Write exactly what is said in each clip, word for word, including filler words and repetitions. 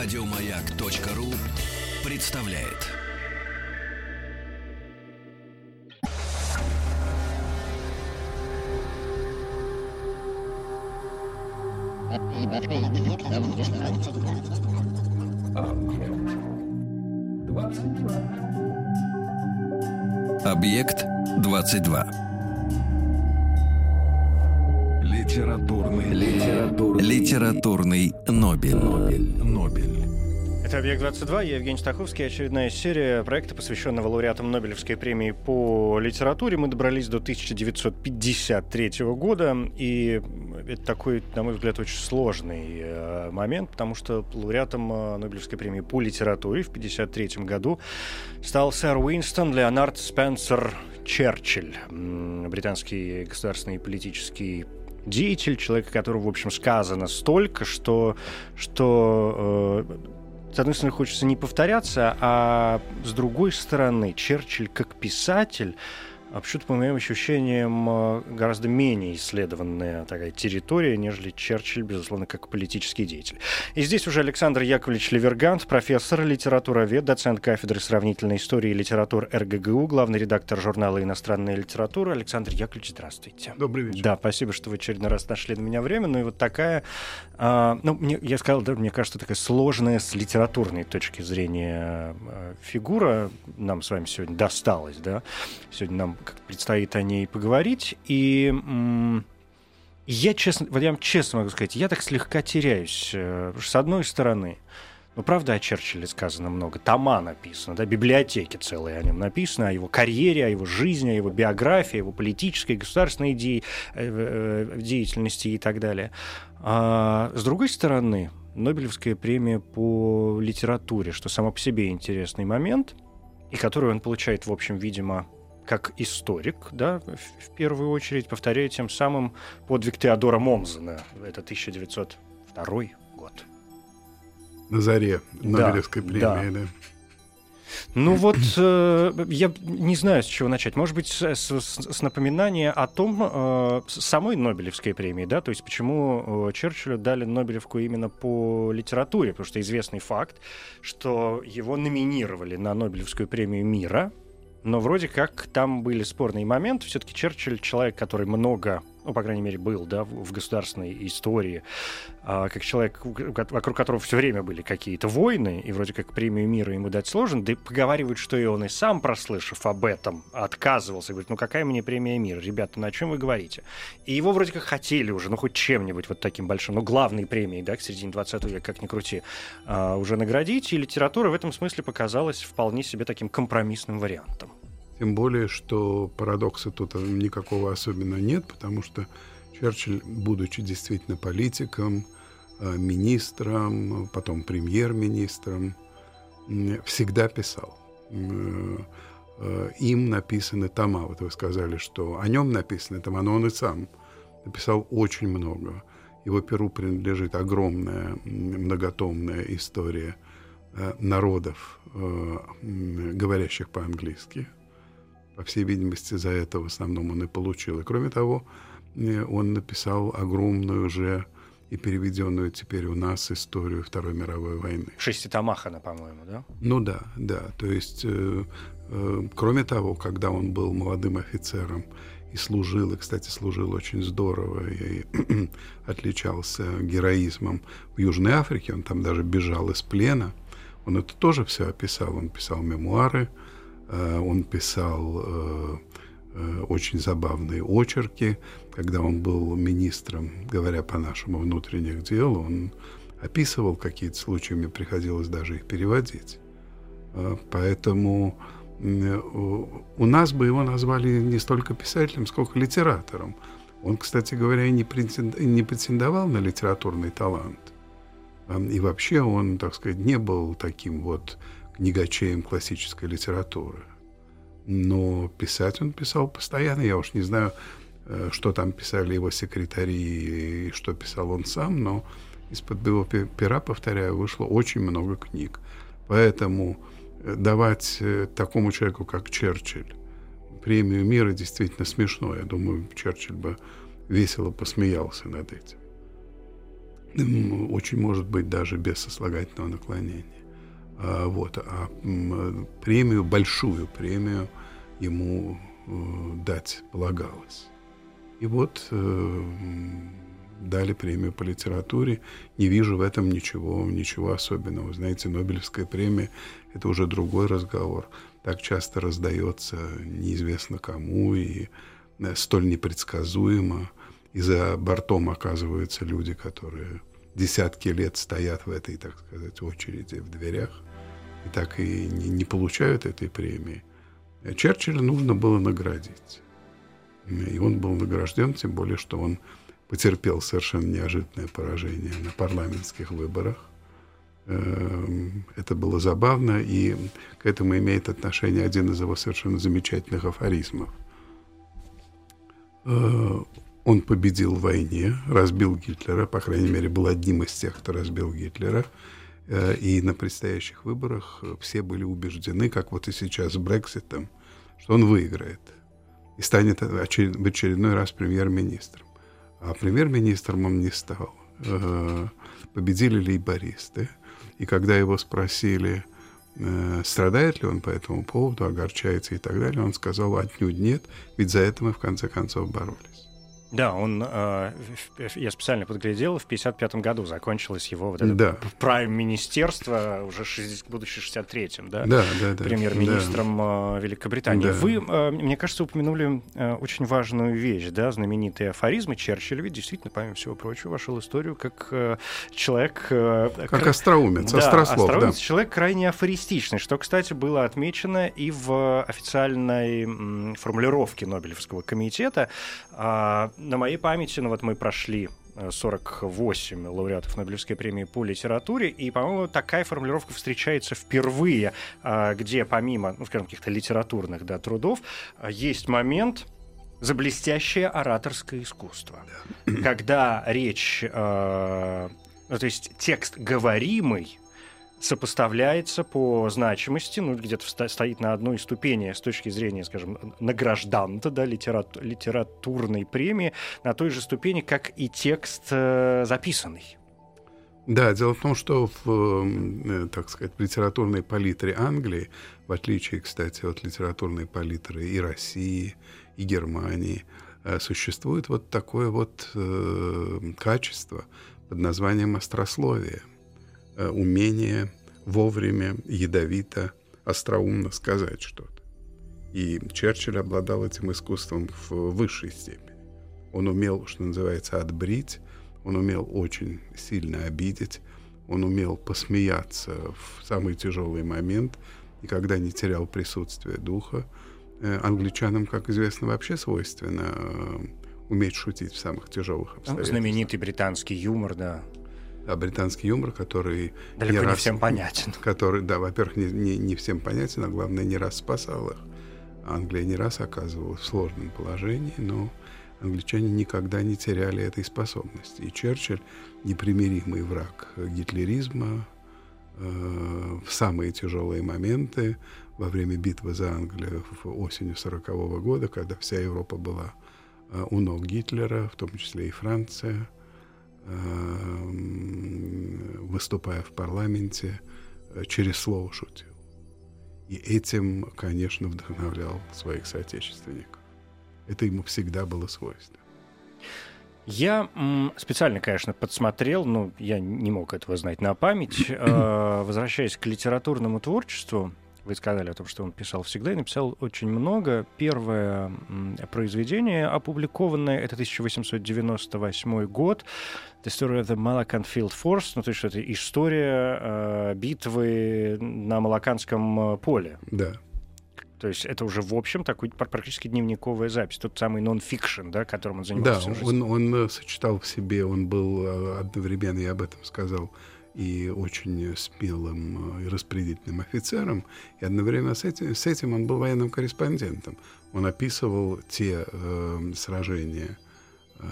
Радиомаяк.ру представляет. Объект двадцать два. Литературный, литературный, литературный Нобель. Нобель. Нобель. Это «Объект-двадцать два», я Евгений Стаховский. Очередная серия проекта, посвященного лауреатам Нобелевской премии по литературе. Мы добрались до тысяча девятьсот пятьдесят третьего года, и это такой, на мой взгляд, очень сложный момент, потому что лауреатом Нобелевской премии по литературе в тысяча девятьсот пятьдесят третьем году стал сэр Уинстон Леонард Спенсер Черчилль, британский государственный и политический деятель, человека, которого, в общем, сказано столько, что, что э, с одной стороны, хочется не повторяться, а с другой стороны, Черчилль как писатель, вообще-то, по моим ощущениям, гораздо менее исследованная такая территория, нежели Черчилль, безусловно, как политический деятель. И здесь уже Александр Яковлевич Левергант, профессор, литературовед, доцент кафедры сравнительной истории и литератур эр гэ гэ у, главный редактор журнала «Иностранная литература». Александр Яковлевич, здравствуйте. Добрый вечер. Да, спасибо, что вы очередной раз нашли на меня время. Ну и вот такая, а, ну, мне, я сказал, да, мне кажется, такая сложная с литературной точки зрения фигура нам с вами сегодня досталась, да? Сегодня нам как предстоит о ней поговорить. И м- я, честно, вот я вам честно могу сказать, я так слегка теряюсь. С одной стороны, ну, правда, о Черчилле сказано много. Тома написано, да, библиотеки целые о нем написано, о его карьере, о его жизни, о его биографии, о его политической, государственной де- деятельности и так далее. А с другой стороны, Нобелевская премия по литературе, что само по себе интересный момент, и который он получает, в общем, видимо, как историк, да, в первую очередь, повторяю тем самым подвиг Теодора Момзена. Это тысяча девятьсот второй год. На заре Нобелевской да, премии, да. да. Ну вот, э, я не знаю, с чего начать. Может быть, с, с, с напоминания о том, э, самой Нобелевской премии, да, то есть почему э, Черчиллю дали Нобелевку именно по литературе, потому что известный факт, что его номинировали на Нобелевскую премию мира, но вроде как там были спорные моменты. Все-таки Черчилль — человек, который много, ну, по крайней мере, был, да, в государственной истории, а, как человек, вокруг которого все время были какие-то войны, и вроде как премию мира ему дать сложно, да и поговаривают, что и он и сам, прослышав об этом, отказывался, говорит, ну какая мне премия мира, ребята, ну о чем вы говорите? И его вроде как хотели уже, ну хоть чем-нибудь вот таким большим, ну главной премией, да, к середине двадцатого века, как ни крути, а, уже наградить, и литература в этом смысле показалась вполне себе таким компромиссным вариантом. Тем более, что парадокса тут никакого особенного нет, потому что Черчилль, будучи действительно политиком, министром, потом премьер-министром, всегда писал. Им написаны тома. Вот вы сказали, что о нем написаны тома, но он и сам написал очень много. Его перу принадлежит огромная многотомная история народов, говорящих по-английски. По всей видимости, за это в основном он и получил. И кроме того, он написал огромную уже и переведенную теперь у нас историю Второй мировой войны. В шести томах она, по-моему, да? Ну да, да. То есть, э, э, кроме того, когда он был молодым офицером и служил, и, кстати, служил очень здорово, и отличался героизмом в Южной Африке, он там даже бежал из плена, он это тоже все описал. Он писал мемуары, он писал э, очень забавные очерки. Когда он был министром, говоря по-нашему, внутренних дел, он описывал какие-то случаи, мне приходилось даже их переводить. Э, поэтому э, у нас бы его назвали не столько писателем, сколько литератором. Он, кстати говоря, и не претендовал на литературный талант. Э, и вообще он, так сказать, не был таким вот книгачеем классической литературы. Но писать он писал постоянно. Я уж не знаю, что там писали его секретари и что писал он сам, но из-под его пера, повторяю, вышло очень много книг. Поэтому давать такому человеку, как Черчилль, премию мира действительно смешно. Я думаю, Черчилль бы весело посмеялся над этим. очень может быть даже без сослагательного наклонения. Вот. А премию, большую премию ему дать полагалось. И вот дали премию по литературе. Не вижу в этом ничего, ничего особенного. Знаете, Нобелевская премия — это уже другой разговор. Так часто раздается неизвестно кому и столь непредсказуемо. И за бортом оказываются люди, которые десятки лет стоят в этой, так сказать, очереди в дверях и так и не, не получают этой премии. Черчилля нужно было наградить. И он был награжден, тем более, что он потерпел совершенно неожиданное поражение на парламентских выборах. Это было забавно, и к этому имеет отношение один из его совершенно замечательных афоризмов. Он победил в войне, разбил Гитлера, по крайней мере, был одним из тех, кто разбил Гитлера, и на предстоящих выборах все были убеждены, как вот и сейчас с Брекситом, что он выиграет и станет в очередной раз премьер-министром. А премьер-министром он не стал. Победили лейбористы. И когда его спросили, страдает ли он по этому поводу, огорчается и так далее, он сказал, отнюдь нет, ведь за это мы в конце концов боролись. Да, он, э, я специально подглядел, в пятьдесят пятом году закончилось его вот это да. прайм-министерство, уже будучи шестьдесят третьим, да, да, да, да, премьер-министром да. Великобритании. Да. Вы, э, мне кажется, упомянули э, очень важную вещь, да, знаменитые афоризмы Черчилля, ведь действительно, помимо всего прочего, вошел в историю как э, человек... Э, как кра... остроумец, да, острослов, остроумец, да. человек крайне афористичный, что, кстати, было отмечено и в официальной м, формулировке Нобелевского комитета. э, На моей памяти, ну вот мы прошли сорок восемь лауреатов Нобелевской премии по литературе, и, по-моему, такая формулировка встречается впервые, где помимо, ну, скажем, каких-то литературных, да, трудов, есть момент за блестящее ораторское искусство. Да. Когда речь, э, ну, то есть текст говоримый, сопоставляется по значимости, ну, где-то стоит на одной ступени с точки зрения, скажем, награжданта, да, литерату- литературной премии, на той же ступени, как и текст э, записанный. Да, дело в том, что в, так сказать, в литературной палитре Англии, в отличие, кстати, от литературной палитры и России, и Германии, существует вот такое вот э, качество под названием острословие. Умение вовремя, ядовито, остроумно сказать что-то. И Черчилль обладал этим искусством в высшей степени. Он умел, что называется, отбрить, он умел очень сильно обидеть, он умел посмеяться в самый тяжелый момент, никогда не терял присутствие духа. Англичанам, как известно, вообще свойственно уметь шутить в самых тяжелых обстоятельствах. Знаменитый британский юмор, да. А британский юмор, который... Далеко не, не раз, всем понятен. Который, да, во-первых, не, не, не всем понятен, а главное, не раз спасал их. Англия не раз оказывалась в сложном положении, но англичане никогда не теряли этой способности. И Черчилль, непримиримый враг гитлеризма, э, в самые тяжелые моменты, во время битвы за Англию осенью сорокового года, когда вся Европа была э, у ног Гитлера, в том числе и Франция, выступая в парламенте, через слово шутил. И этим, конечно, вдохновлял своих соотечественников. Это ему всегда было свойственно. Я специально, конечно, подсмотрел, но я не мог этого знать на память. Возвращаясь к литературному творчеству, вы сказали о том, что он писал всегда и написал очень много. Первое произведение опубликованное — это тысяча восемьсот девяносто восьмой год, The Story of the Malakand Field Force, ну, то есть это история э, битвы на Малаканском поле. Да. То есть это уже, в общем, такой практически дневниковая запись. Тот самый нон-фикшн, да, которым он занимался. Да, он, он сочетал в себе, он был одновременно, я об этом сказал, и очень смелым и распорядительным офицером, и одновременно с этим, с этим он был военным корреспондентом. Он описывал те э, сражения э,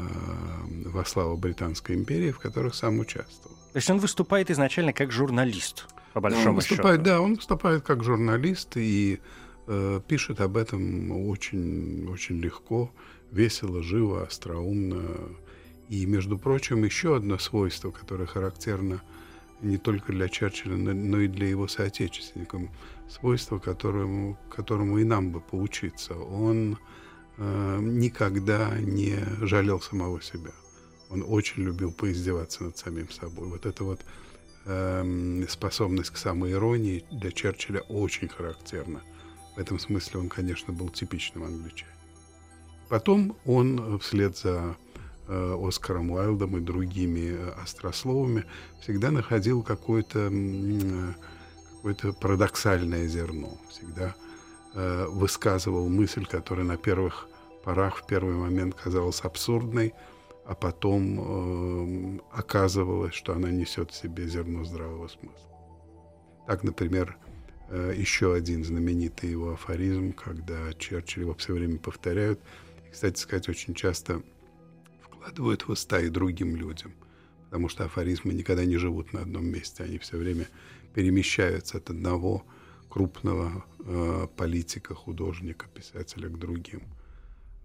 во славу Британской империи, в которых сам участвовал. То есть он выступает изначально как журналист, по большому счету? Да, он выступает как журналист и э, пишет об этом очень, очень легко, весело, живо, остроумно. И, между прочим, еще одно свойство, которое характерно не только для Черчилля, но и для его соотечественников, свойство, которому, которому и нам бы поучиться. Он э, никогда не жалел самого себя. Он очень любил поиздеваться над самим собой. Вот эта вот э, способность к самоиронии для Черчилля очень характерна. В этом смысле он, конечно, был типичным англичанином. Потом он вслед за э, Оскаром Уайльдом и другими острословами всегда находил какое-то э, какое-то парадоксальное зерно. Всегда э, высказывал мысль, которая на первых порах, в первый момент казалась абсурдной, а потом э, оказывалось, что она несет в себе зерно здравого смысла. Так, например, э, еще один знаменитый его афоризм, когда Черчилль его все время повторяют, и, кстати сказать, очень часто вкладывают в уста и другим людям, потому что афоризмы никогда не живут на одном месте, они все время перемещаются от одного крупного э, политика, художника, писателя к другим.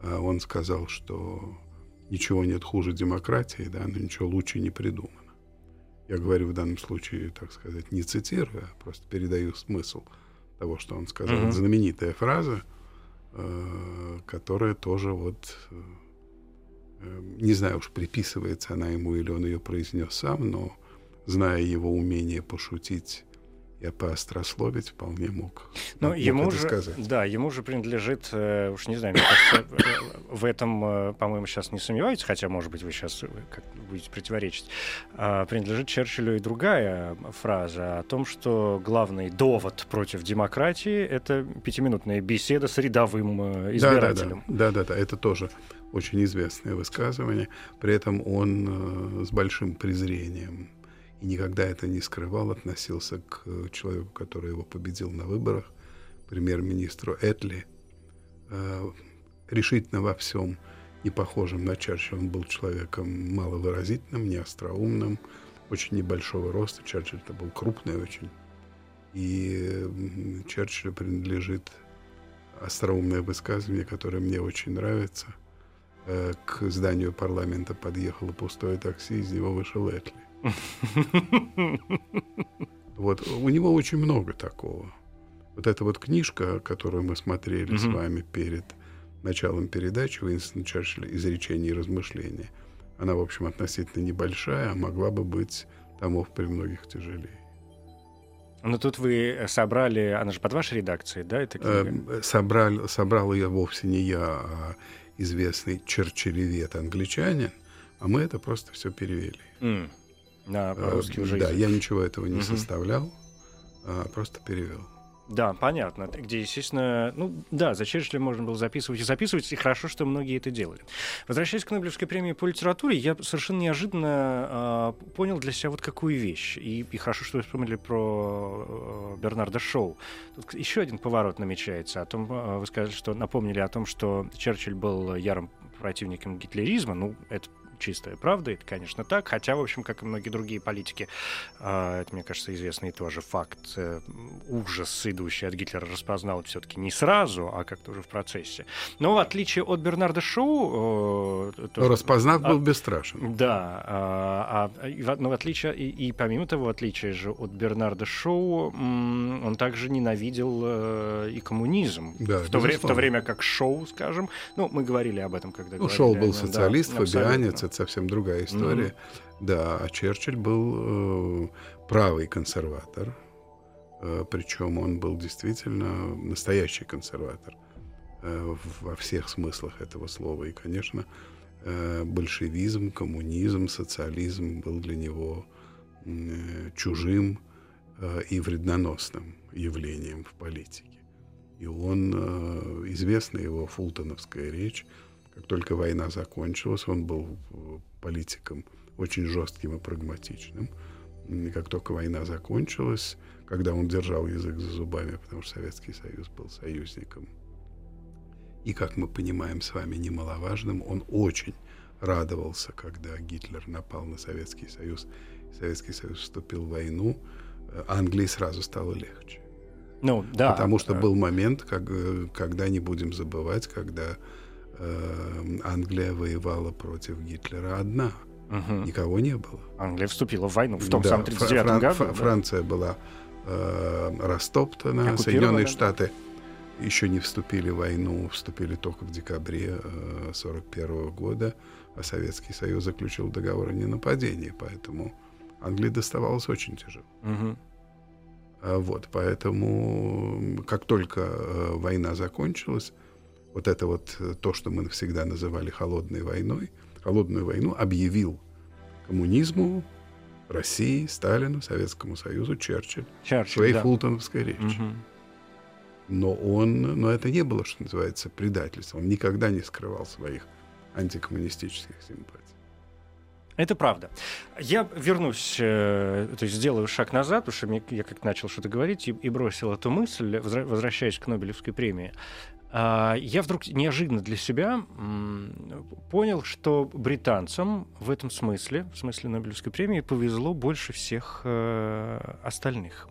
Э, он сказал, что ничего нет хуже демократии, да, но ничего лучше не придумано. Я говорю в данном случае, так сказать, не цитирую, а просто передаю смысл того, что он сказал. Mm-hmm. Это знаменитая фраза, э, которая тоже вот, э, не знаю уж, приписывается она ему или он ее произнес сам, но, зная его умение пошутить, я поострословить вполне мог, ну, мог ему это же, сказать. Да, ему же принадлежит, э, уж не знаю, мне кажется, в этом, э, по-моему, сейчас не сомневаетесь, хотя, может быть, вы сейчас как будете противоречить, э, принадлежит Черчиллю и другая фраза о том, что главный довод против демократии — это пятиминутная беседа с рядовым э, избирателем. Да-да-да, это тоже очень известное высказывание. При этом он э, с большим презрением и никогда это не скрывал, относился к человеку, который его победил на выборах, премьер-министру Этли, э, решительно во всем не похожим на Черчилля. Он был человеком маловыразительным, неостроумным, очень небольшого роста. Черчилль-то был крупный очень. И Черчиллю принадлежит остроумное высказывание, которое мне очень нравится. Э, к зданию парламента подъехало пустое такси, из него вышел Этли. Вот, у него очень много такого. Вот эта вот книжка, которую мы смотрели mm-hmm. с вами перед началом передачи, Уинстон Черчилль «Изречения и размышления», она, в общем, относительно небольшая, а могла бы быть томов при многих тяжелее. Но тут вы собрали, она же под вашей редакцией, да, эта книга? Собрал, собрал ее вовсе не я, а известный черчиллевед-англичанин, а мы это просто все перевели. Mm. На русский уже. Да, я ничего этого не угу. составлял, а просто перевел. Да, понятно. Где, естественно, ну да, за Черчиллем можно было записывать и записывать, и хорошо, что многие это делали. Возвращаясь к Нобелевской премии по литературе, я совершенно неожиданно э, понял для себя вот какую вещь. И, и хорошо, что вы вспомнили про э, Бернарда Шоу. Тут еще один поворот намечается. О том, э, вы сказали, что напомнили о том, что Черчилль был ярым противником гитлеризма. Ну, это чистая правда, это, конечно, так. Хотя, в общем, как и многие другие политики, э, это, мне кажется, известный тоже факт. Э, ужас, идущий от Гитлера, распознал все-таки не сразу, а как-то уже в процессе. Но в отличие от Бернарда Шоу... Э, тоже, распознав, был а, бесстрашен. Да. А, а, но в отличие... И, и помимо того, в отличие же от Бернарда Шоу, м, он также ненавидел э, и коммунизм. Да, в, то вре- в то время как Шоу, скажем... Ну, мы говорили об этом, когда... Ну, говорили, Шоу был социалист, да, фабианец, совсем другая история. Mm-hmm. Да, а Черчилль был э, правый консерватор, э, причем он был действительно настоящий консерватор э, во всех смыслах этого слова. И, конечно, э, большевизм, коммунизм, социализм был для него э, чужим э, и вредноносным явлением в политике. И он, э, известна его фултоновская речь. Как только война закончилась, он был политиком очень жестким и прагматичным. И как только война закончилась, когда он держал язык за зубами, потому что Советский Союз был союзником, и, как мы понимаем с вами, немаловажным, он очень радовался, когда Гитлер напал на Советский Союз, Советский Союз вступил в войну, Англии сразу стало легче. Ну, да. Потому что был момент, как, когда, не будем забывать, когда э, Англия воевала против Гитлера одна. Угу. Никого не было. Англия вступила в войну в том да, самом тридцать девятом году. Фран- да? Франция была э, растоптана, Соединенные да? Штаты еще не вступили в войну, вступили только в декабре сорок первого года, а Советский Союз заключил договор о ненападении, поэтому Англии доставалось очень тяжело. Угу. Вот, поэтому как только война закончилась, вот это вот то, что мы всегда называли холодной войной, холодную войну объявил коммунизму, России, Сталину, Советскому Союзу Черчилль, Черчилль своей да. фултоновской речи. Угу. Но он, но это не было, что называется, предательством. Он никогда не скрывал своих антикоммунистических симпатий. Это правда. Я вернусь, то есть сделаю шаг назад, потому что я как-то начал что-то говорить и бросил эту мысль, возвращаясь к Нобелевской премии. Я вдруг неожиданно для себя понял, что британцам в этом смысле, в смысле Нобелевской премии, повезло больше всех остальных.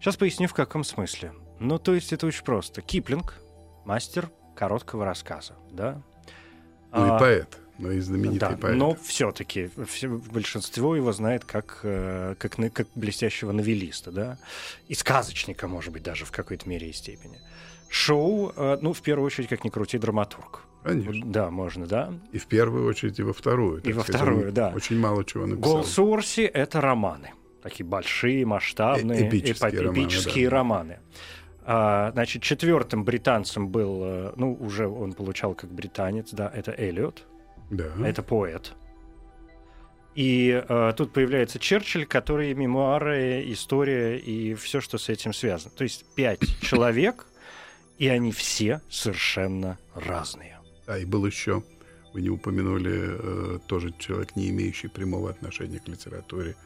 Сейчас поясню, в каком смысле. Ну, то есть это очень просто. Киплинг — мастер короткого рассказа, да? Ну и поэт. Но и знаменитый да, поэт. Но все-таки все, большинство его знает как, как, как блестящего новелиста, да? И сказочника, может быть, даже в какой-то мере и степени. Шоу, ну, в первую очередь, как ни крути, драматург. Конечно. Да, можно, да. И в первую очередь, и во вторую. И во сказать, вторую, да. Очень мало чего написал. Голд Сорси — это романы. Такие большие, масштабные, эпические, эпо- эпические романы. Да. романы. Значит, четвертым британцем был, ну, уже он получал как британец, да, это Эллиот. Да. Это поэт. И э, тут появляется Черчилль, который мемуары, история и все, что с этим связано. То есть пять человек, и они все совершенно разные. А и был еще, вы не упомянули, э, тоже человек, не имеющий прямого отношения к литературе,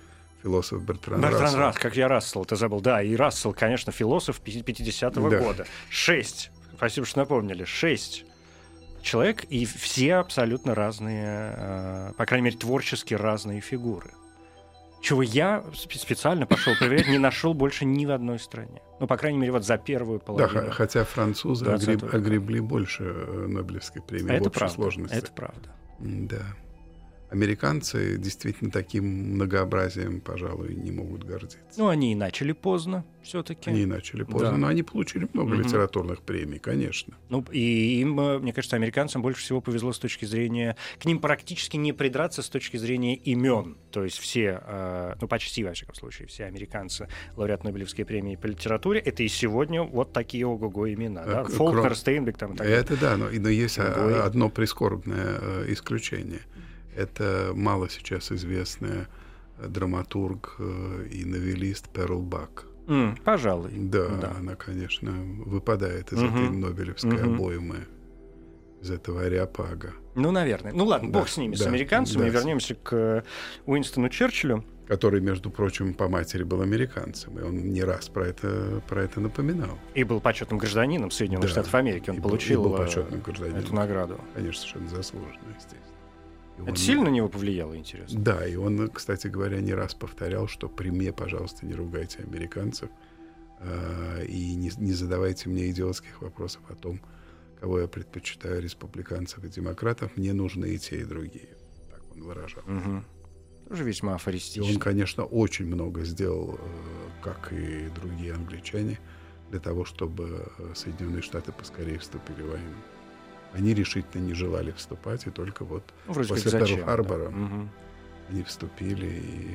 философ Бертран, Бертран Рассел. Рассел. Как я Рассел-то забыл. Да, и Рассел, конечно, философ пятидесятого да. года. Шесть. Спасибо, что напомнили. Шесть. Человек, и все абсолютно разные, по крайней мере, творчески разные фигуры. Чего я специально пошел проверять, не нашел больше ни в одной стране. Ну, по крайней мере, вот за первую половину. Да, хотя французы огреб, огребли больше Нобелевской премии это в общей правда, сложности. Это правда. Да. Американцы действительно таким многообразием, пожалуй, не могут гордиться. Ну, они и начали поздно все-таки. Они и начали поздно, да. но они получили много mm-hmm. литературных премий, конечно. Ну, и им, мне кажется, американцам больше всего повезло с точки зрения... К ним практически не придраться с точки зрения имен. То есть все, ну, почти, во всяком случае, все американцы, лауреат Нобелевской премии по литературе, это и сегодня вот такие ого-го имена. Да? К- Фолкнер, кром... Стейнбек там и так далее. Это да, но, но есть Хемингуэй. Одно прискорбное исключение. Это мало сейчас известный драматург и новелист Перл Бак. Mm, пожалуй. Да, да, она, конечно, выпадает из mm-hmm. этой Нобелевской mm-hmm. обоймы, из этого ареопага. Ну, наверное. Ну ладно, да, бог с ними, да, с американцами. Да. Вернемся к Уинстону Черчиллю. Который, между прочим, по матери был американцем. И он не раз про это, про это напоминал. И был почетным гражданином Соединенных да. Штатов Америки. Он и получил был, был эту награду. Конечно, совершенно заслуженно, естественно. Это он... сильно на него повлияло, интересно? Да, и он, кстати говоря, не раз повторял, что при мне, пожалуйста, не ругайте американцев э- и не, не задавайте мне идиотских вопросов о том, кого я предпочитаю, республиканцев и демократов. Мне нужны и те, и другие. Так он выражал. Угу. Тоже весьма афористично. И он, конечно, очень много сделал, э- как и другие англичане, для того, чтобы Соединенные Штаты поскорее вступили в войну. Они решительно не желали вступать, и только вот ну, после Перл-Харбора да. угу. они вступили. И...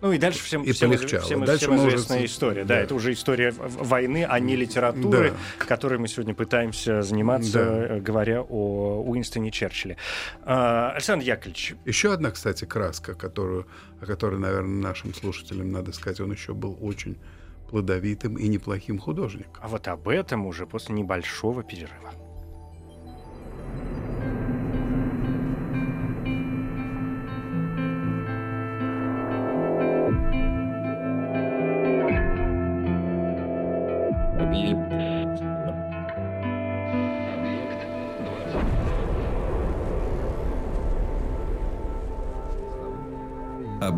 Ну и дальше всем, и всем, полегчало. всем, дальше всем известная может... история. Да. да, это уже история войны, а не литературы, да. которой мы сегодня пытаемся заниматься, да. говоря о Уинстоне Черчилле. Александр Яковлевич. Еще одна, кстати, краска, которую, о которой, наверное, нашим слушателям надо сказать, он еще был очень плодовитым и неплохим художником. А вот об этом уже после небольшого перерыва.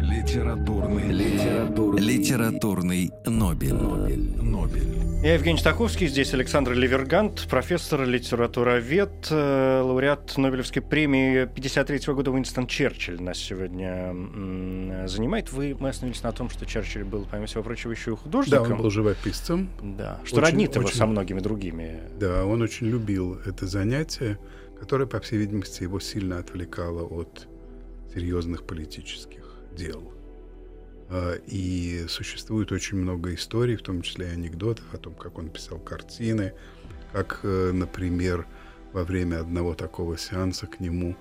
Литературный, литературный, литературный Нобель. Нобель. Нобель. Я Евгений Стаховский, здесь Александр Левергант, профессор, литературовед, лауреат Нобелевской премии пятьдесят третьего года Уинстон Черчилль нас сегодня м- занимает. Вы, мы остановились на том, что Черчилль был, помимо всего прочего, еще и художником. Да, он был живописцем. Да, что очень, роднит его очень, со многими другими. Да, он очень любил это занятие, которое, по всей видимости, его сильно отвлекало от серьезных политических дел. И существует очень много историй, в том числе и анекдотов о том, как он писал картины, как, например, во время одного такого сеанса к нему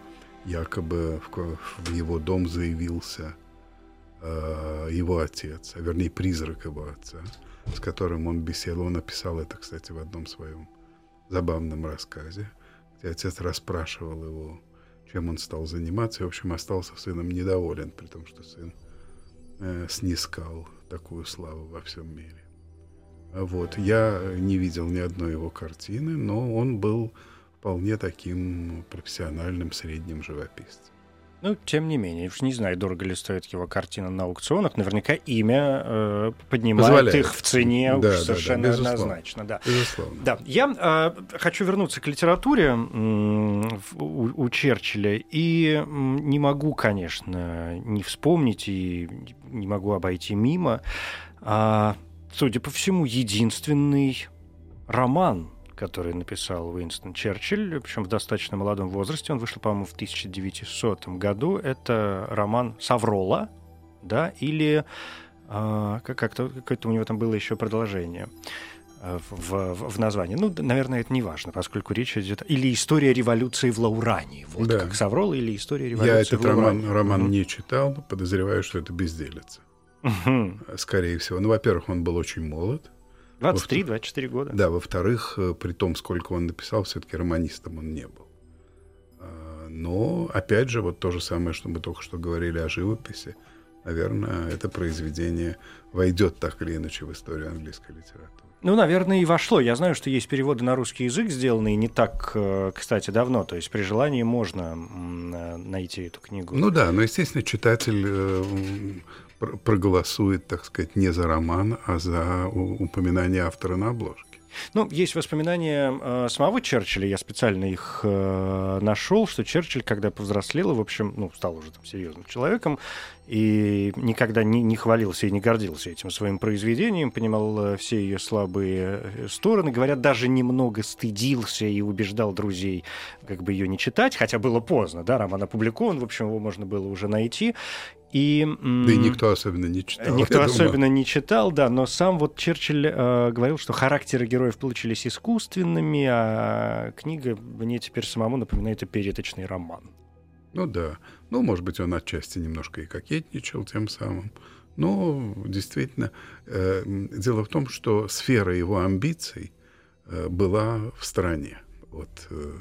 якобы в его дом заявился его отец, а вернее призрак его отца, с которым он беседовал. Он описал это, кстати, в одном своем забавном рассказе, где отец расспрашивал его, чем он стал заниматься, и, в общем, остался сыном недоволен, при том, что сын снискал такую славу во всем мире. Вот. Я не видел ни одной его картины, но он был вполне таким профессиональным средним живописцем. Ну, тем не менее, уж не знаю, дорого ли стоит его картина на аукционах, наверняка имя э, поднимает позволяет. Их в цене, да, уж да, совершенно да, безусловно. Однозначно. Да. Безусловно. Да. Я э, хочу вернуться к литературе м- у, у Черчилля, и м- не могу, конечно, не вспомнить, и не могу обойти мимо, а, судя по всему, единственный роман, который написал Уинстон Черчилль, причем в достаточно молодом возрасте. Он вышел, по-моему, в тысяча девятисотом году. Это роман «Саврола», да, или э, как-то, какое-то у него там было еще продолжение э, в, в, в названии. Ну, наверное, это не важно, поскольку речь идет... Или «История революции в Лауране». Вот да. Как «Саврола» или «История революции Я в Лауране». Я этот роман, роман mm-hmm. не читал, подозреваю, что это безделица. Mm-hmm. Скорее всего. Ну, во-первых, он был очень молод. двадцать три — двадцать четыре года. Да, во-вторых, при том, сколько он написал, все-таки романистом он не был. Но, опять же, вот то же самое, что мы только что говорили о живописи, наверное, это произведение войдет так или иначе в историю английской литературы. Ну, наверное, и вошло. Я знаю, что есть переводы на русский язык, сделанные не так, кстати, давно. То есть при желании можно найти эту книгу. Ну да, но, естественно, читатель... проголосует, так сказать, не за роман, а за упоминание автора на обложке. Ну, есть воспоминания э, самого Черчилля, я специально их э, нашел, что Черчилль, когда повзрослел, в общем, ну, стал уже там серьезным человеком, и никогда не, не хвалился и не гордился этим своим произведением, понимал все ее слабые стороны, говорят, даже немного стыдился и убеждал друзей как бы ее не читать, хотя было поздно, да, роман опубликован, в общем, его можно было уже найти. И, м- да и никто особенно не читал. Никто особенно думаю. не читал, да, но сам вот Черчилль э, говорил, что характеры героев получились искусственными, а книга мне теперь самому напоминает опереточный роман. Ну да. Ну, может быть, он отчасти немножко и кокетничал тем самым. Но действительно, э, дело в том, что сфера его амбиций э, была в стороне. Вот, э,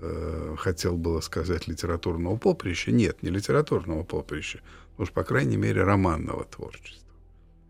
э, хотел было сказать литературного поприща. Нет, не литературного поприща. Уж, по крайней мере, романного творчества.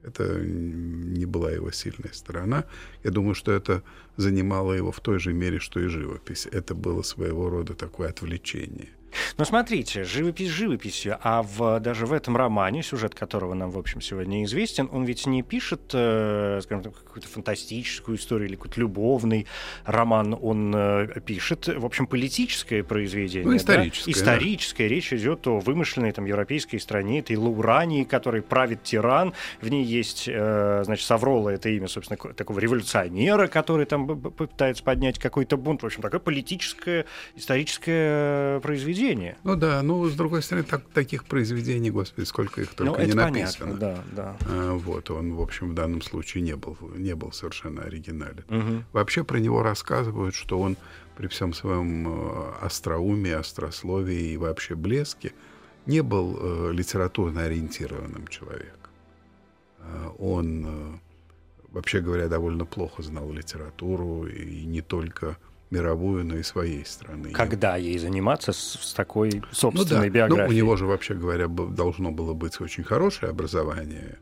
Это не была его сильная сторона. Я думаю, что это занимало его в той же мере, что и живопись. Это было своего рода такое отвлечение. Но смотрите, живопись живописью, а в, даже в этом романе, сюжет которого нам, в общем, сегодня известен, он ведь не пишет, э, скажем так, какую-то фантастическую историю или какой-то любовный роман, он э, пишет, в общем, политическое произведение. Ну, историческое. Да? Историческое, да. Речь идет о вымышленной там, европейской стране, этой Лаурании, которой правит тиран, в ней есть, э, значит, Саврола, это имя, собственно, такого революционера, который там б- б- пытается поднять какой-то бунт, в общем, такое политическое, историческое произведение. Ну да, ну с другой стороны, так, таких произведений, господи, сколько их только ну, не написано. Понятно, да, да. А, вот, он, в общем, в данном случае не был, не был совершенно оригинален. Угу. Вообще про него рассказывают, что он при всем своем остроумии, острословии и вообще блеске не был э, литературно ориентированным человеком. Он, вообще говоря, довольно плохо знал литературу, и не только... мировую, но и своей страны. Когда ей заниматься с, с такой собственной ну, да. биографией? Ну, у него же, вообще говоря, должно было быть очень хорошее образование,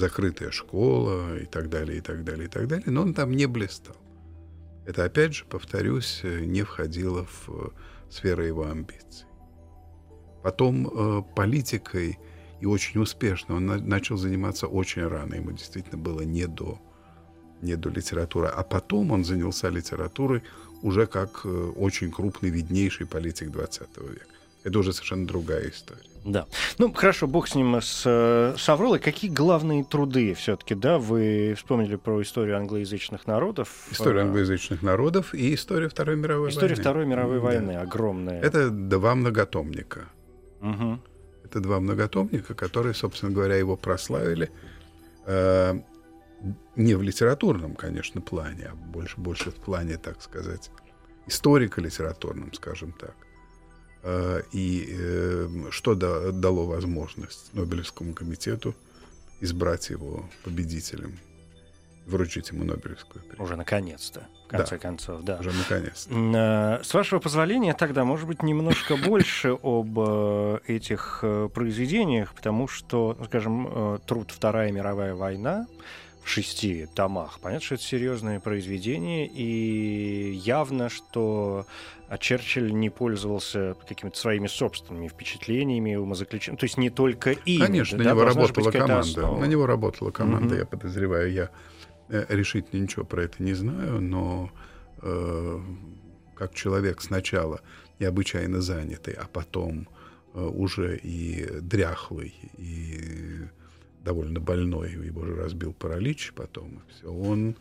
закрытая школа и так далее, и так далее, и так далее, но он там не блистал. Это, опять же, повторюсь, не входило в сферу его амбиций. Потом политикой, и очень успешно, он начал заниматься очень рано, ему действительно было не до, не до литературы, а потом он занялся литературой уже как очень крупный, виднейший политик двадцатого века. Это уже совершенно другая история. Да. Ну, хорошо, бог с ним, с э, Савролой. Какие главные труды все-таки, да, вы вспомнили про историю англоязычных народов? Историю а... англоязычных народов и историю Второй мировой история войны. История Второй мировой да. войны, огромная. Это два многотомника. Угу. Это два многотомника, которые, собственно говоря, его прославили э, не в литературном, конечно, плане, а больше, больше в плане, так сказать, историко-литературном, скажем так. И что дало возможность Нобелевскому комитету избрать его победителем, вручить ему Нобелевскую премию. Уже наконец-то, в конце да, концов. Да. Уже наконец-то. С вашего позволения, тогда, может быть, немножко больше об этих произведениях, потому что, скажем, труд «Вторая мировая война» в шести томах. Понятно, что это серьезное произведение, и явно, что Черчилль не пользовался какими-то своими собственными впечатлениями, умозаключениями, то есть не только им. Конечно, да, на него работала команда. На него работала команда, mm-hmm. я подозреваю, я решительно ничего про это не знаю, но э, как человек сначала необычайно занятый, а потом э, уже и дряхлый, и довольно больной, его же разбил паралич потом, и все. Он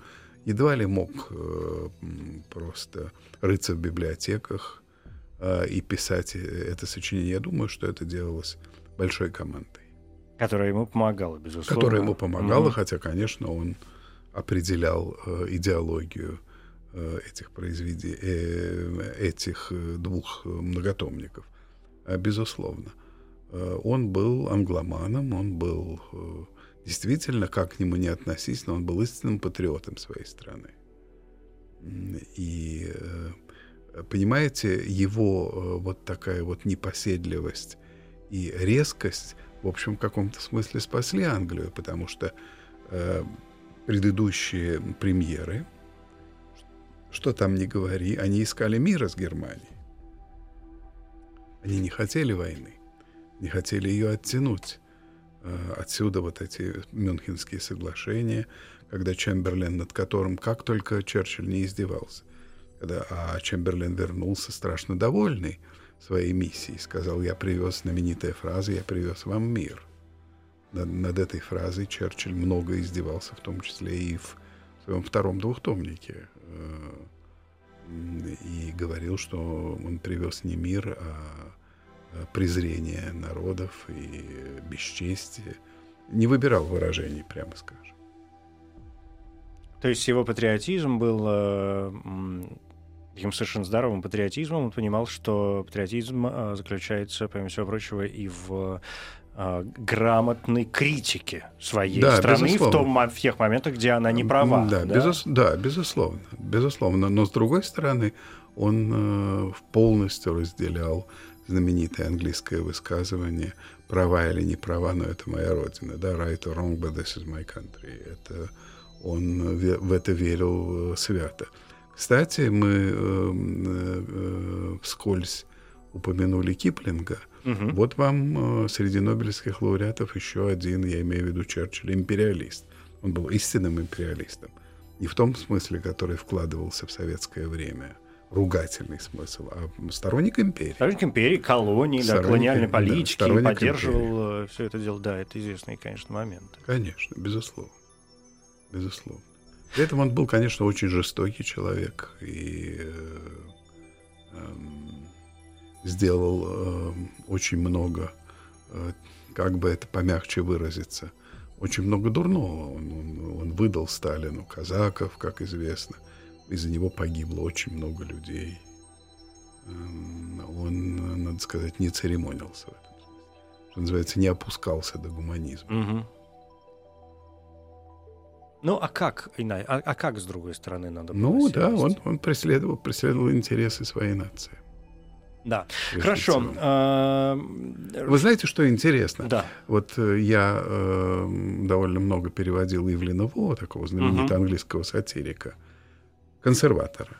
едва ли мог э, просто рыться в библиотеках э, и писать это сочинение. Я думаю, что это делалось большой командой. Которая ему помогала, безусловно. Которая ему помогала, mm-hmm. хотя, конечно, он определял э, идеологию э, этих произведений, э, этих двух многотомников. Э, безусловно. Он был англоманом, он был действительно, как к нему не относись, но он был истинным патриотом своей страны. И, понимаете, его вот такая вот непоседливость и резкость, в общем, в каком-то смысле спасли Англию, потому что предыдущие премьеры, что там ни говори, они искали мира с Германией. Они не хотели войны. Не хотели ее оттянуть. Отсюда вот эти Мюнхенские соглашения, когда Чемберлен, над которым как только Черчилль не издевался, когда, а Чемберлен вернулся страшно довольный своей миссией, сказал: «Я привез знаменитая фраза, я привез вам мир». Над, над этой фразой Черчилль много издевался, в том числе и в своем втором двухтомнике, и говорил, что он привез не мир, а презрение народов и бесчестие. Не выбирал выражений, прямо скажем. То есть его патриотизм был э, таким совершенно здоровым патриотизмом. Он понимал, что патриотизм э, заключается, помимо всего прочего, и в э, грамотной критике своей да, страны безусловно. в, том, в тех моментах, где она не права. Да, да? Безус, да безусловно, безусловно. Но, с другой стороны, он э, полностью разделял знаменитое английское высказывание «права или не права, но это моя родина». Да, right or wrong, but this is my country. Это, он в это верил свято. Кстати, мы э, э, вскользь упомянули Киплинга. Угу. Вот вам э, среди нобелевских лауреатов еще один, я имею в виду Черчилль, империалист. Он был истинным империалистом. Не в том смысле, который вкладывался в советское время, ругательный смысл, а сторонник империи. Сторонник империи, колонии, да, колониальной политики, да, поддерживал империи. Все это дело. Да, это известные, конечно, моменты. Конечно, безусловно. Безусловно. При этом он был, конечно, очень жестокий человек и э, э, сделал э, очень много, э, как бы это помягче выразиться, очень много дурного. Он, он, он выдал Сталину казаков, как известно. Из-за него погибло очень много людей. Он, надо сказать, не церемонился в этом смысле. Что называется, не опускался до гуманизма. Угу. Ну, а как, а, а как, с другой стороны, надо было? Ну, да, он, он преследовал, преследовал интересы своей нации. Да. Хорошо. Вы знаете, что интересно? Да. Вот я э, довольно много переводил Ивлина Во, такого знаменитого угу. английского сатирика, консерватора.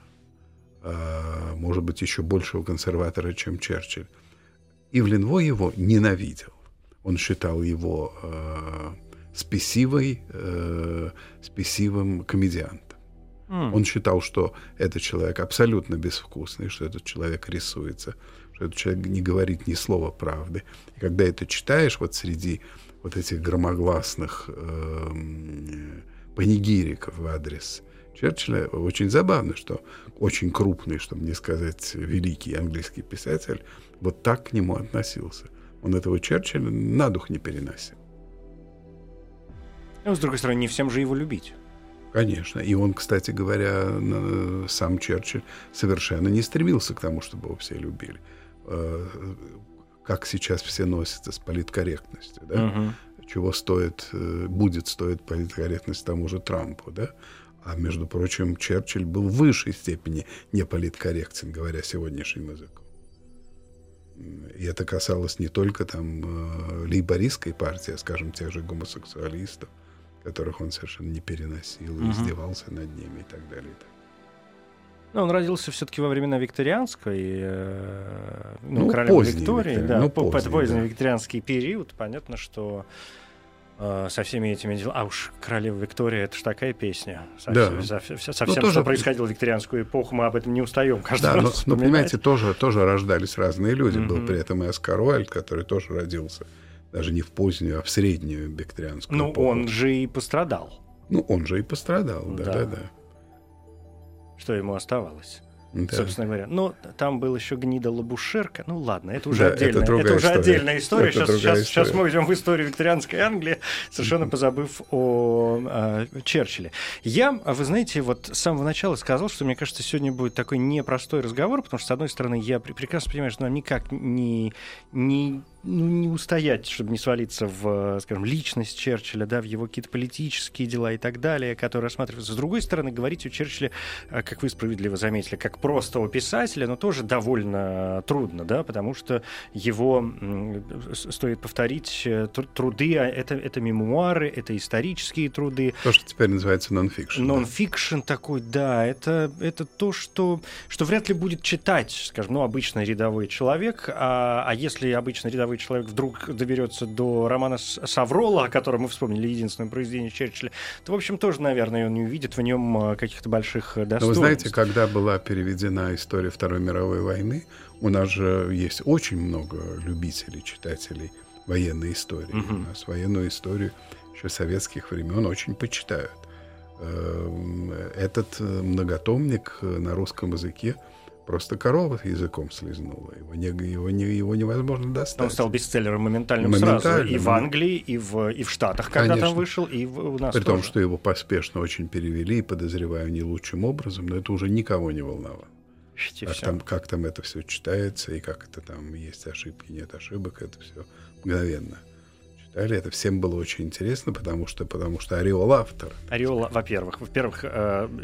Э, может быть, еще большего консерватора, чем Черчилль. Ивлин Во его ненавидел. Он считал его э, спесивой, э, спесивым комедиантом. Он считал, что этот человек абсолютно безвкусный, что этот человек рисуется, что этот человек не говорит ни слова правды. И когда это читаешь вот среди вот этих громогласных панигириков в адрес Черчилля, очень забавно, что очень крупный, чтобы не сказать великий английский писатель вот так к нему относился. Он этого Черчилля на дух не переносил. Но, с другой стороны, не всем же его любить. Конечно. И он, кстати говоря, сам Черчилль совершенно не стремился к тому, чтобы его все любили. Как сейчас все носятся с политкорректностью, да? Угу. Чего стоит, будет стоить политкорректность тому же Трампу, да? А, между прочим, Черчилль был в высшей степени не политкорректен, говоря сегодняшним языком. И это касалось не только там лейбористской партии, а, скажем, тех же гомосексуалистов, которых он совершенно не переносил и угу. издевался над ними и так далее. Но он родился все-таки во времена викторианской, ну, ну королевы Виктории. Виктори... Да, ну, поздний, это поздний да. викторианский период. Понятно, что э, со всеми этими делами... А уж королева Виктория — это же такая песня. Со, да. со, со, со, со всем, тоже... что происходило в викторианскую эпоху, мы об этом не устаем каждый да, раз. Но, но, понимаете, тоже, тоже рождались разные люди. Угу. Был при этом и Оскар Уайльд, который тоже родился... Даже не в позднюю, а в среднюю викторианскую эпоху. Ну, эпоху. он же и пострадал. Ну, он же и пострадал, да-да-да. Что ему оставалось, да. собственно говоря. Ну, там был еще гнида Лабушерка. Ну, ладно, это уже, да, отдельная, это это уже отдельная история. Это сейчас, сейчас, история. Сейчас мы идем в историю викторианской Англии, совершенно позабыв о, о Черчилле. Я, вы знаете, вот с самого начала сказал, что, мне кажется, сегодня будет такой непростой разговор, потому что, с одной стороны, я прекрасно понимаю, что нам никак не... не Ну, не устоять, чтобы не свалиться в, скажем, личность Черчилля, да, в его какие-то политические дела и так далее, которые рассматриваются. С другой стороны, говорить о Черчилле, как вы справедливо заметили, как просто о писателе, но тоже довольно трудно, да, потому что его, стоит повторить, труды, это, это мемуары, это исторические труды. То, что теперь называется нон-фикшн. Нон-фикшн да. такой, да, это, это то, что, что вряд ли будет читать, скажем, ну, обычный рядовой человек, а, а если обычный рядовой человек вдруг доберется до романа Саврола, о котором мы вспомнили, единственное произведение Черчилля, то, в общем, тоже, наверное, он не увидит в нем каких-то больших достоинств. Но вы знаете, когда была переведена история Второй мировой войны, у нас же есть очень много любителей, читателей военной истории. Угу. У нас военную историю еще советских времен очень почитают. Этот многотомник на русском языке просто корова языком слезнула. Его, не, его, не, его невозможно достать. Он стал бестселлером моментальным, моментальным сразу. И в Англии, и в, и в Штатах, когда Конечно. Там вышел, и в, у нас При тоже. Том, что его поспешно очень перевели, и, подозреваю, не лучшим образом, но это уже никого не волновало. Как там, как там это все читается, и как это там есть ошибки, нет ошибок, это все мгновенно. Это всем было очень интересно, потому что, потому что ореол автора. Ореол, во-первых, во-первых,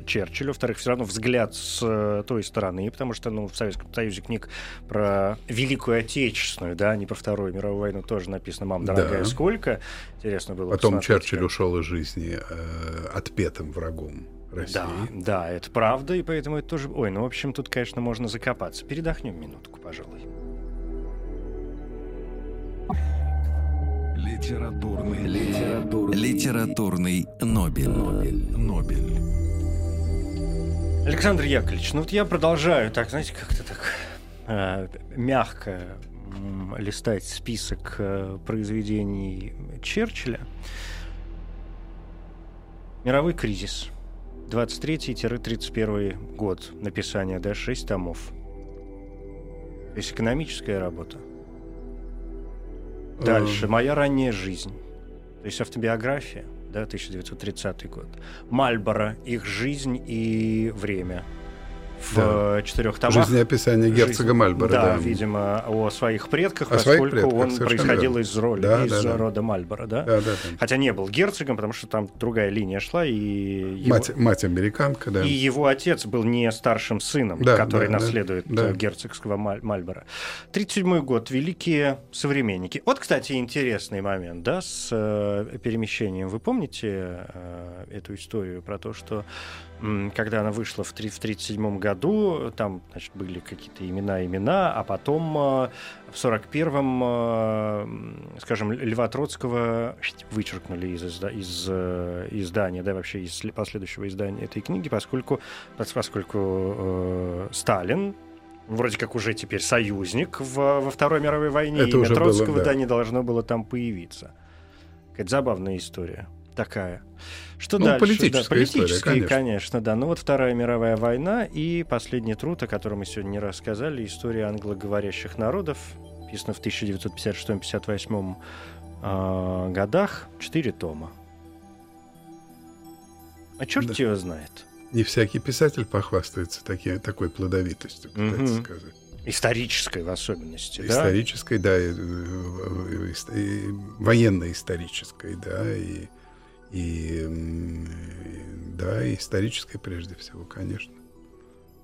Черчилль, во-вторых, все равно взгляд с той стороны, потому что, ну, в Советском Союзе книг про Великую Отечественную, да, не про Вторую мировую войну, тоже написано «Мам, дорогая, да. сколько». Интересно было Потом Черчилль как... ушел из жизни э, отпетым врагом России. Да, да, это правда, и поэтому это тоже... Ой, ну, в общем, тут, конечно, можно закопаться. Передохнем минутку, пожалуй. Литературный, литературный, литературный Нобель. Нобель. Нобель. Александр Яковлевич, ну вот я продолжаю так, знаете, как-то так э, мягко э, листать список э, произведений Черчилля. «Мировой кризис», двадцать третий — тридцать первый год, написание, да, шесть томов. То есть экономическая работа. Дальше. «Моя ранняя жизнь». То есть автобиография, да, тысяча девятьсот тридцатый год. «Мальборо. Их жизнь и время». в да. четырех томах. Жизнеописание герцога Жизнь... Мальборо. Да, да, видимо, о своих предках, о поскольку своих предках, он происходил из, роли, да, из да, да. рода Мальборо. Да? Да, да, да. Хотя не был герцогом, потому что там другая линия шла. И его... мать, мать американка, да. И его отец был не старшим сыном, да, который да, наследует да, да. герцогского Мальборо. тридцать седьмой год. Великие современники. Вот, кстати, интересный момент да, с э, перемещением. Вы помните э, эту историю про то, что м, когда она вышла в тридцать седьмом году, там, значит, были какие-то имена-имена, а потом э, в сорок первом, э, скажем, Льва Троцкого вычеркнули из, из, из э, издания, да, вообще из последующего издания этой книги, поскольку, поскольку э, Сталин, вроде как уже теперь союзник в, во Второй мировой войне, это имя Троцкого было, да. да, не должно было там появиться. Какая-то забавная история такая. Что ну, дальше? Политическая, да, политическая история, конечно. конечно, да. Ну вот Вторая мировая война и последний труд, о котором мы сегодня не рассказали, «История англоговорящих народов», написано в тысяча девятьсот пятьдесят шестом — пятьдесят восьмом э, годах, четыре тома. А черт да. его знает. Не всякий писатель похвастается таки, такой плодовитостью, кстати угу. сказать. Исторической в особенности, да? Исторической, да, и, и, и, и, военно-исторической, да, и И, да, исторической прежде всего, конечно.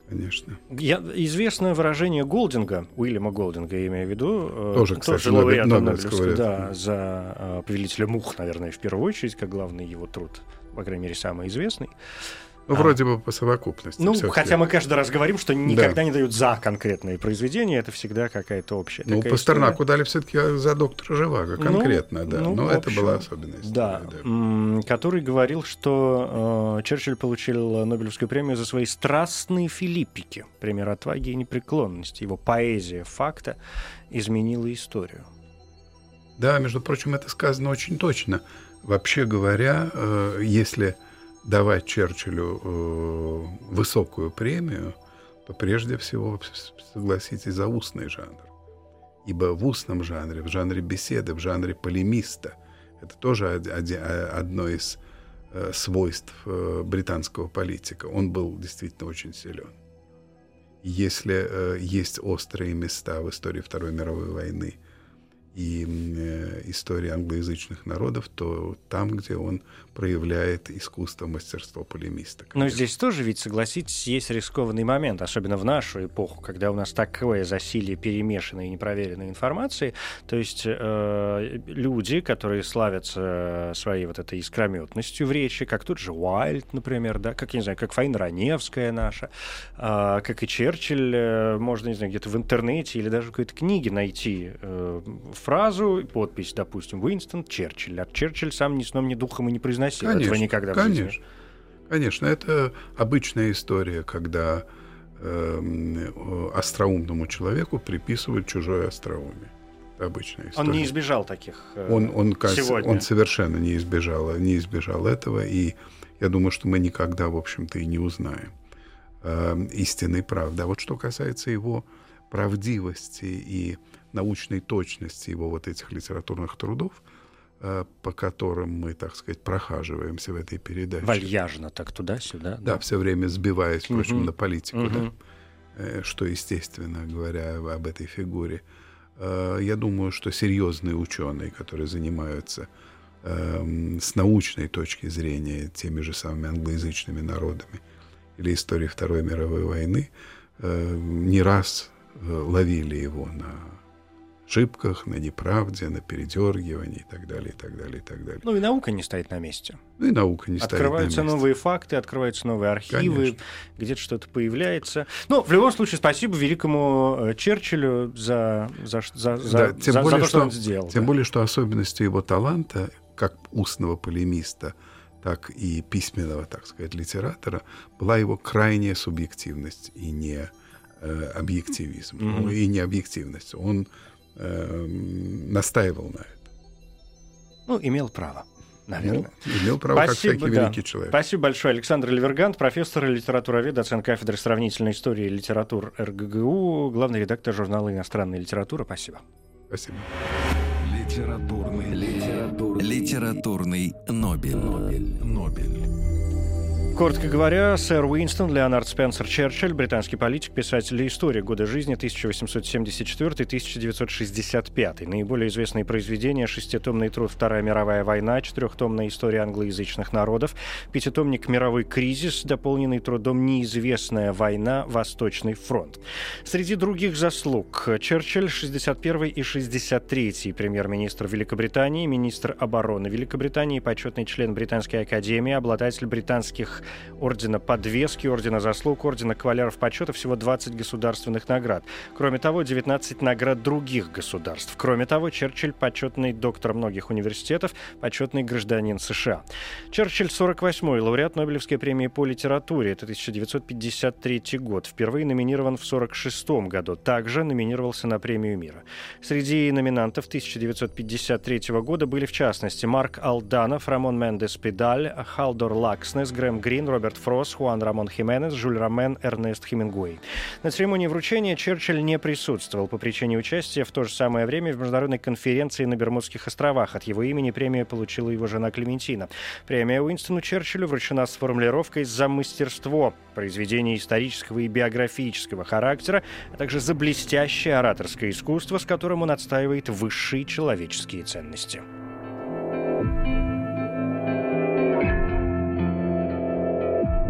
Конечно. Я, известное выражение Голдинга, Уильяма Голдинга, я имею в виду, тоже, кстати, лауреат Нобелевского, да, за «Повелителя мух», наверное, в первую очередь, как главный его труд, по крайней мере, самый известный. Ну, а. вроде бы по совокупности. Ну, хотя мы каждый раз говорим, что никогда да. не дают за конкретные произведения, это всегда какая-то общая. Ну, Пастернаку дали все-таки за «Доктора Живаго» конкретно, ну, да. Ну, но это общем, была особенность. Да, да. Который говорил, что э, Черчилль получил Нобелевскую премию за свои страстные филиппики, пример отваги и непреклонности. Его поэзия факта изменила историю. Да, между прочим, это сказано очень точно. Вообще говоря, э, если давать Черчиллю э, высокую премию, то прежде всего, согласитесь, за устный жанр. Ибо в устном жанре, в жанре беседы, в жанре полемиста, это тоже одно из э, свойств э, британского политика. Он был действительно очень силен. Если э, есть острые места в истории Второй мировой войны и э, истории англоязычных народов, то там, где он проявляет искусство, мастерство полемиста. Конечно. Но здесь тоже, ведь, согласитесь, есть рискованный момент, особенно в нашу эпоху, когда у нас такое засилие перемешанной и непроверенной информации, то есть э, люди, которые славятся своей вот этой искрометностью в речи, как тут же Уайльд, например, да, как, я не знаю, как Фаина Раневская наша, э, как и Черчилль, э, можно, не знаю, где-то в интернете или даже в какой-то книге найти э, фразу, подпись, допустим, Уинстон Черчилль, а Черчилль сам ни сном, ни духом и не произносил. Конечно, этого никогда в жизни. Конечно, конечно, это обычная история, когда э, остроумному человеку приписывают чужое остроумие. Это обычная история. Он не избежал таких э, он, он, сегодня. Он совершенно не избежал, не избежал этого, и я думаю, что мы никогда, в общем-то, и не узнаем э, истинной правды. А вот что касается его правдивости и научной точности его вот этих литературных трудов, по которым мы, так сказать, прохаживаемся в этой передаче. Вальяжно так туда-сюда. Да, да. все время сбиваясь, впрочем, угу. на политику, угу. да, что, естественно, говоря об этой фигуре. Я думаю, что серьезные ученые, которые занимаются с научной точки зрения теми же самыми англоязычными народами или историей Второй мировой войны, не раз ловили его на ошибках, на неправде, на передергивании и так далее, и так далее, и так далее. Ну и наука не стоит на месте. Ну и наука не стоит на месте. Открываются новые факты, открываются новые архивы, конечно. Где-то что-то появляется. Ну, в любом случае, спасибо великому Черчиллю за, за, за, да, за, за более, то, что, что он сделал. Тем да. более, что особенностью его таланта, как устного полемиста, так и письменного, так сказать, литератора, была его крайняя субъективность и не э, объективизм, mm-hmm. и не объективность. Он настаивал на это. Ну, имел право, наверное. Ну, имел право, спасибо, как всякий да. великий человек. Спасибо большое. Александр Левергант, профессор, литературовед, доцент кафедры сравнительной истории и литератур эр гэ гэ у, главный редактор журнала «Иностранная литература». Спасибо. Спасибо. Литературный, литературный, литературный Нобель. Нобель. Нобель. Коротко говоря, сэр Уинстон Леонард Спенсер Черчилль, британский политик, писатель и историк, годы жизни тысяча восемьсот семьдесят четвёртый — тысяча девятьсот шестьдесят пятый. Наиболее известные произведения: шеститомный труд «Вторая мировая война», четырехтомная история англоязычных народов, пятитомник «Мировой кризис», дополненный трудом «Неизвестная война. Восточный фронт». Среди других заслуг: Черчилль, шестьдесят первый и шестьдесят третий премьер-министр Великобритании, министр обороны Великобритании, почетный член Британской академии, обладатель британских ордена подвески, ордена заслуг, ордена кавалеров почета, всего двадцать государственных наград. Кроме того, девятнадцать наград других государств. Кроме того, Черчилль — почетный доктор многих университетов, почетный гражданин США. Черчилль сорок восьмой, лауреат Нобелевской премии по литературе. Это тысяча девятьсот пятьдесят третий год. Впервые номинирован в сорок шестом году. Также номинировался на премию мира. Среди номинантов тысяча девятьсот пятьдесят третьего года были, в частности, Марк Алданов, Рамон Мендес-Педаль, Халдор Лакснес, Грэм Грин, Роберт Фрост, Хуан Рамон Хименес, Жуль Ромен, Эрнест Хемингуэй. На церемонии вручения Черчилль не присутствовал по причине участия в то же самое время в международной конференции на Бермудских островах. От его имени премию получила его жена Клементина. Премия Уинстону Черчиллю вручена с формулировкой «за мастерство произведений исторического и биографического характера, а также за блестящее ораторское искусство, с которым он отстаивает высшие человеческие ценности».